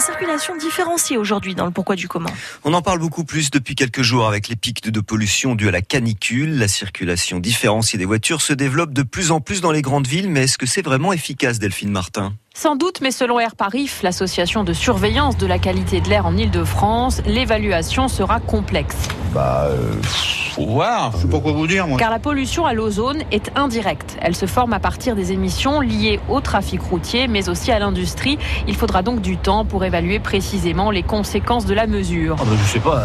la circulation différenciée aujourd'hui dans le Pourquoi du Commun. On en parle beaucoup plus depuis quelques jours avec les pics de pollution dus à la canicule. La circulation différenciée des voitures se développe de plus en plus dans les grandes villes, mais est-ce que c'est vraiment efficace, Delphine Martin ? Sans doute, mais selon Airparif, l'association de surveillance de la qualité de l'air en Ile-de-France, l'évaluation sera complexe. Faut voir, je sais pas quoi vous dire moi. Car la pollution à l'ozone est indirecte. Elle se forme à partir des émissions liées au trafic routier, mais aussi à l'industrie. Il faudra donc du temps pour évaluer précisément les conséquences de la mesure. Je sais pas,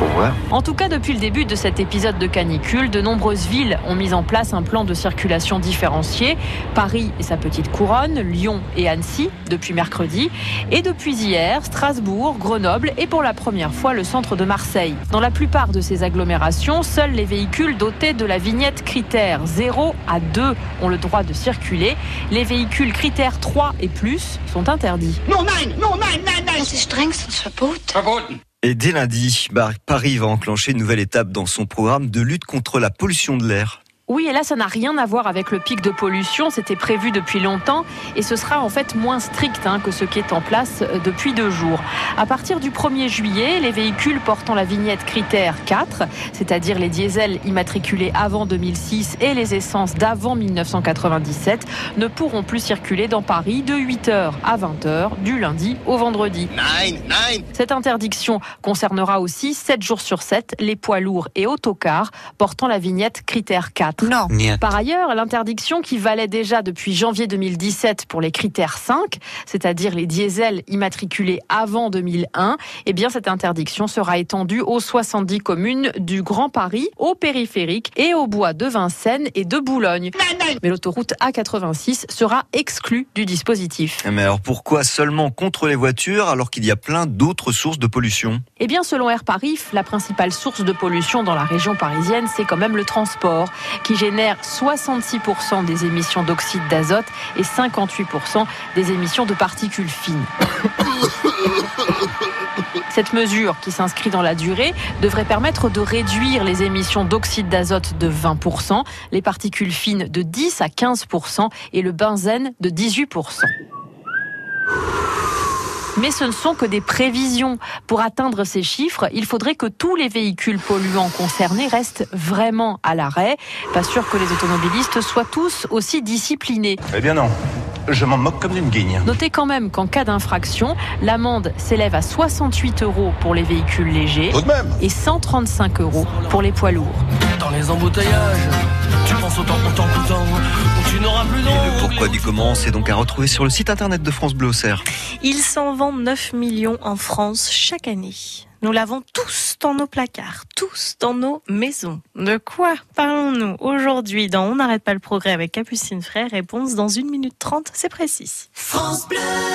faut voir. En tout cas, depuis le début de cet épisode de canicule, de nombreuses villes ont mis en place un plan de circulation différencié. Paris et sa petite couronne, Lyon et Annecy depuis mercredi, et depuis hier, Strasbourg, Grenoble et pour la première fois le centre de Marseille. Dans la plupart de ces agglomérations, seuls les véhicules dotés de la vignette critère 0 à 2 ont le droit de circuler. Les véhicules critères 3 et plus sont interdits. Non, c'est streng, c'est verboten. Et dès lundi, Paris va enclencher une nouvelle étape dans son programme de lutte contre la pollution de l'air. Oui, et là, ça n'a rien à voir avec le pic de pollution. C'était prévu depuis longtemps et ce sera en fait moins strict que ce qui est en place depuis 2 jours. À partir du 1er juillet, les véhicules portant la vignette critère 4, c'est-à-dire les diesels immatriculés avant 2006 et les essences d'avant 1997, ne pourront plus circuler dans Paris de 8h à 20h du lundi au vendredi. Cette interdiction concernera aussi 7 jours sur 7 les poids lourds et autocars portant la vignette critère 4. Non. Par ailleurs, l'interdiction qui valait déjà depuis janvier 2017 pour les critères 5, c'est-à-dire les diesels immatriculés avant 2001, eh bien cette interdiction sera étendue aux 70 communes du Grand Paris, aux périphériques et aux bois de Vincennes et de Boulogne. Mais l'autoroute A86 sera exclue du dispositif. Mais alors pourquoi seulement contre les voitures alors qu'il y a plein d'autres sources de pollution ? Eh bien selon Airparif, la principale source de pollution dans la région parisienne, c'est quand même le transport, qui génère 66% des émissions d'oxyde d'azote et 58% des émissions de particules fines. Cette mesure, qui s'inscrit dans la durée, devrait permettre de réduire les émissions d'oxyde d'azote de 20%, les particules fines de 10 à 15% et le benzène de 18%. Mais ce ne sont que des prévisions. Pour atteindre ces chiffres, il faudrait que tous les véhicules polluants concernés restent vraiment à l'arrêt. Pas sûr que les automobilistes soient tous aussi disciplinés. Eh bien non. Je m'en moque comme d'une guigne. Notez quand même qu'en cas d'infraction, l'amende s'élève à 68 € pour les véhicules légers et 135 € pour les poids lourds. Dans les embouteillages, tu penses autant, où tu n'auras plus d'ombre. Et le pourquoi du comment, c'est donc à retrouver sur le site internet de France Bleu Auxerre. Il s'en vend 9 millions en France chaque année. Nous l'avons tous dans nos placards, tous dans nos maisons. De quoi parlons-nous aujourd'hui dans On n'arrête pas le progrès avec Capucine Frère? Réponse dans 1 minute 30, c'est précis. France Bleu.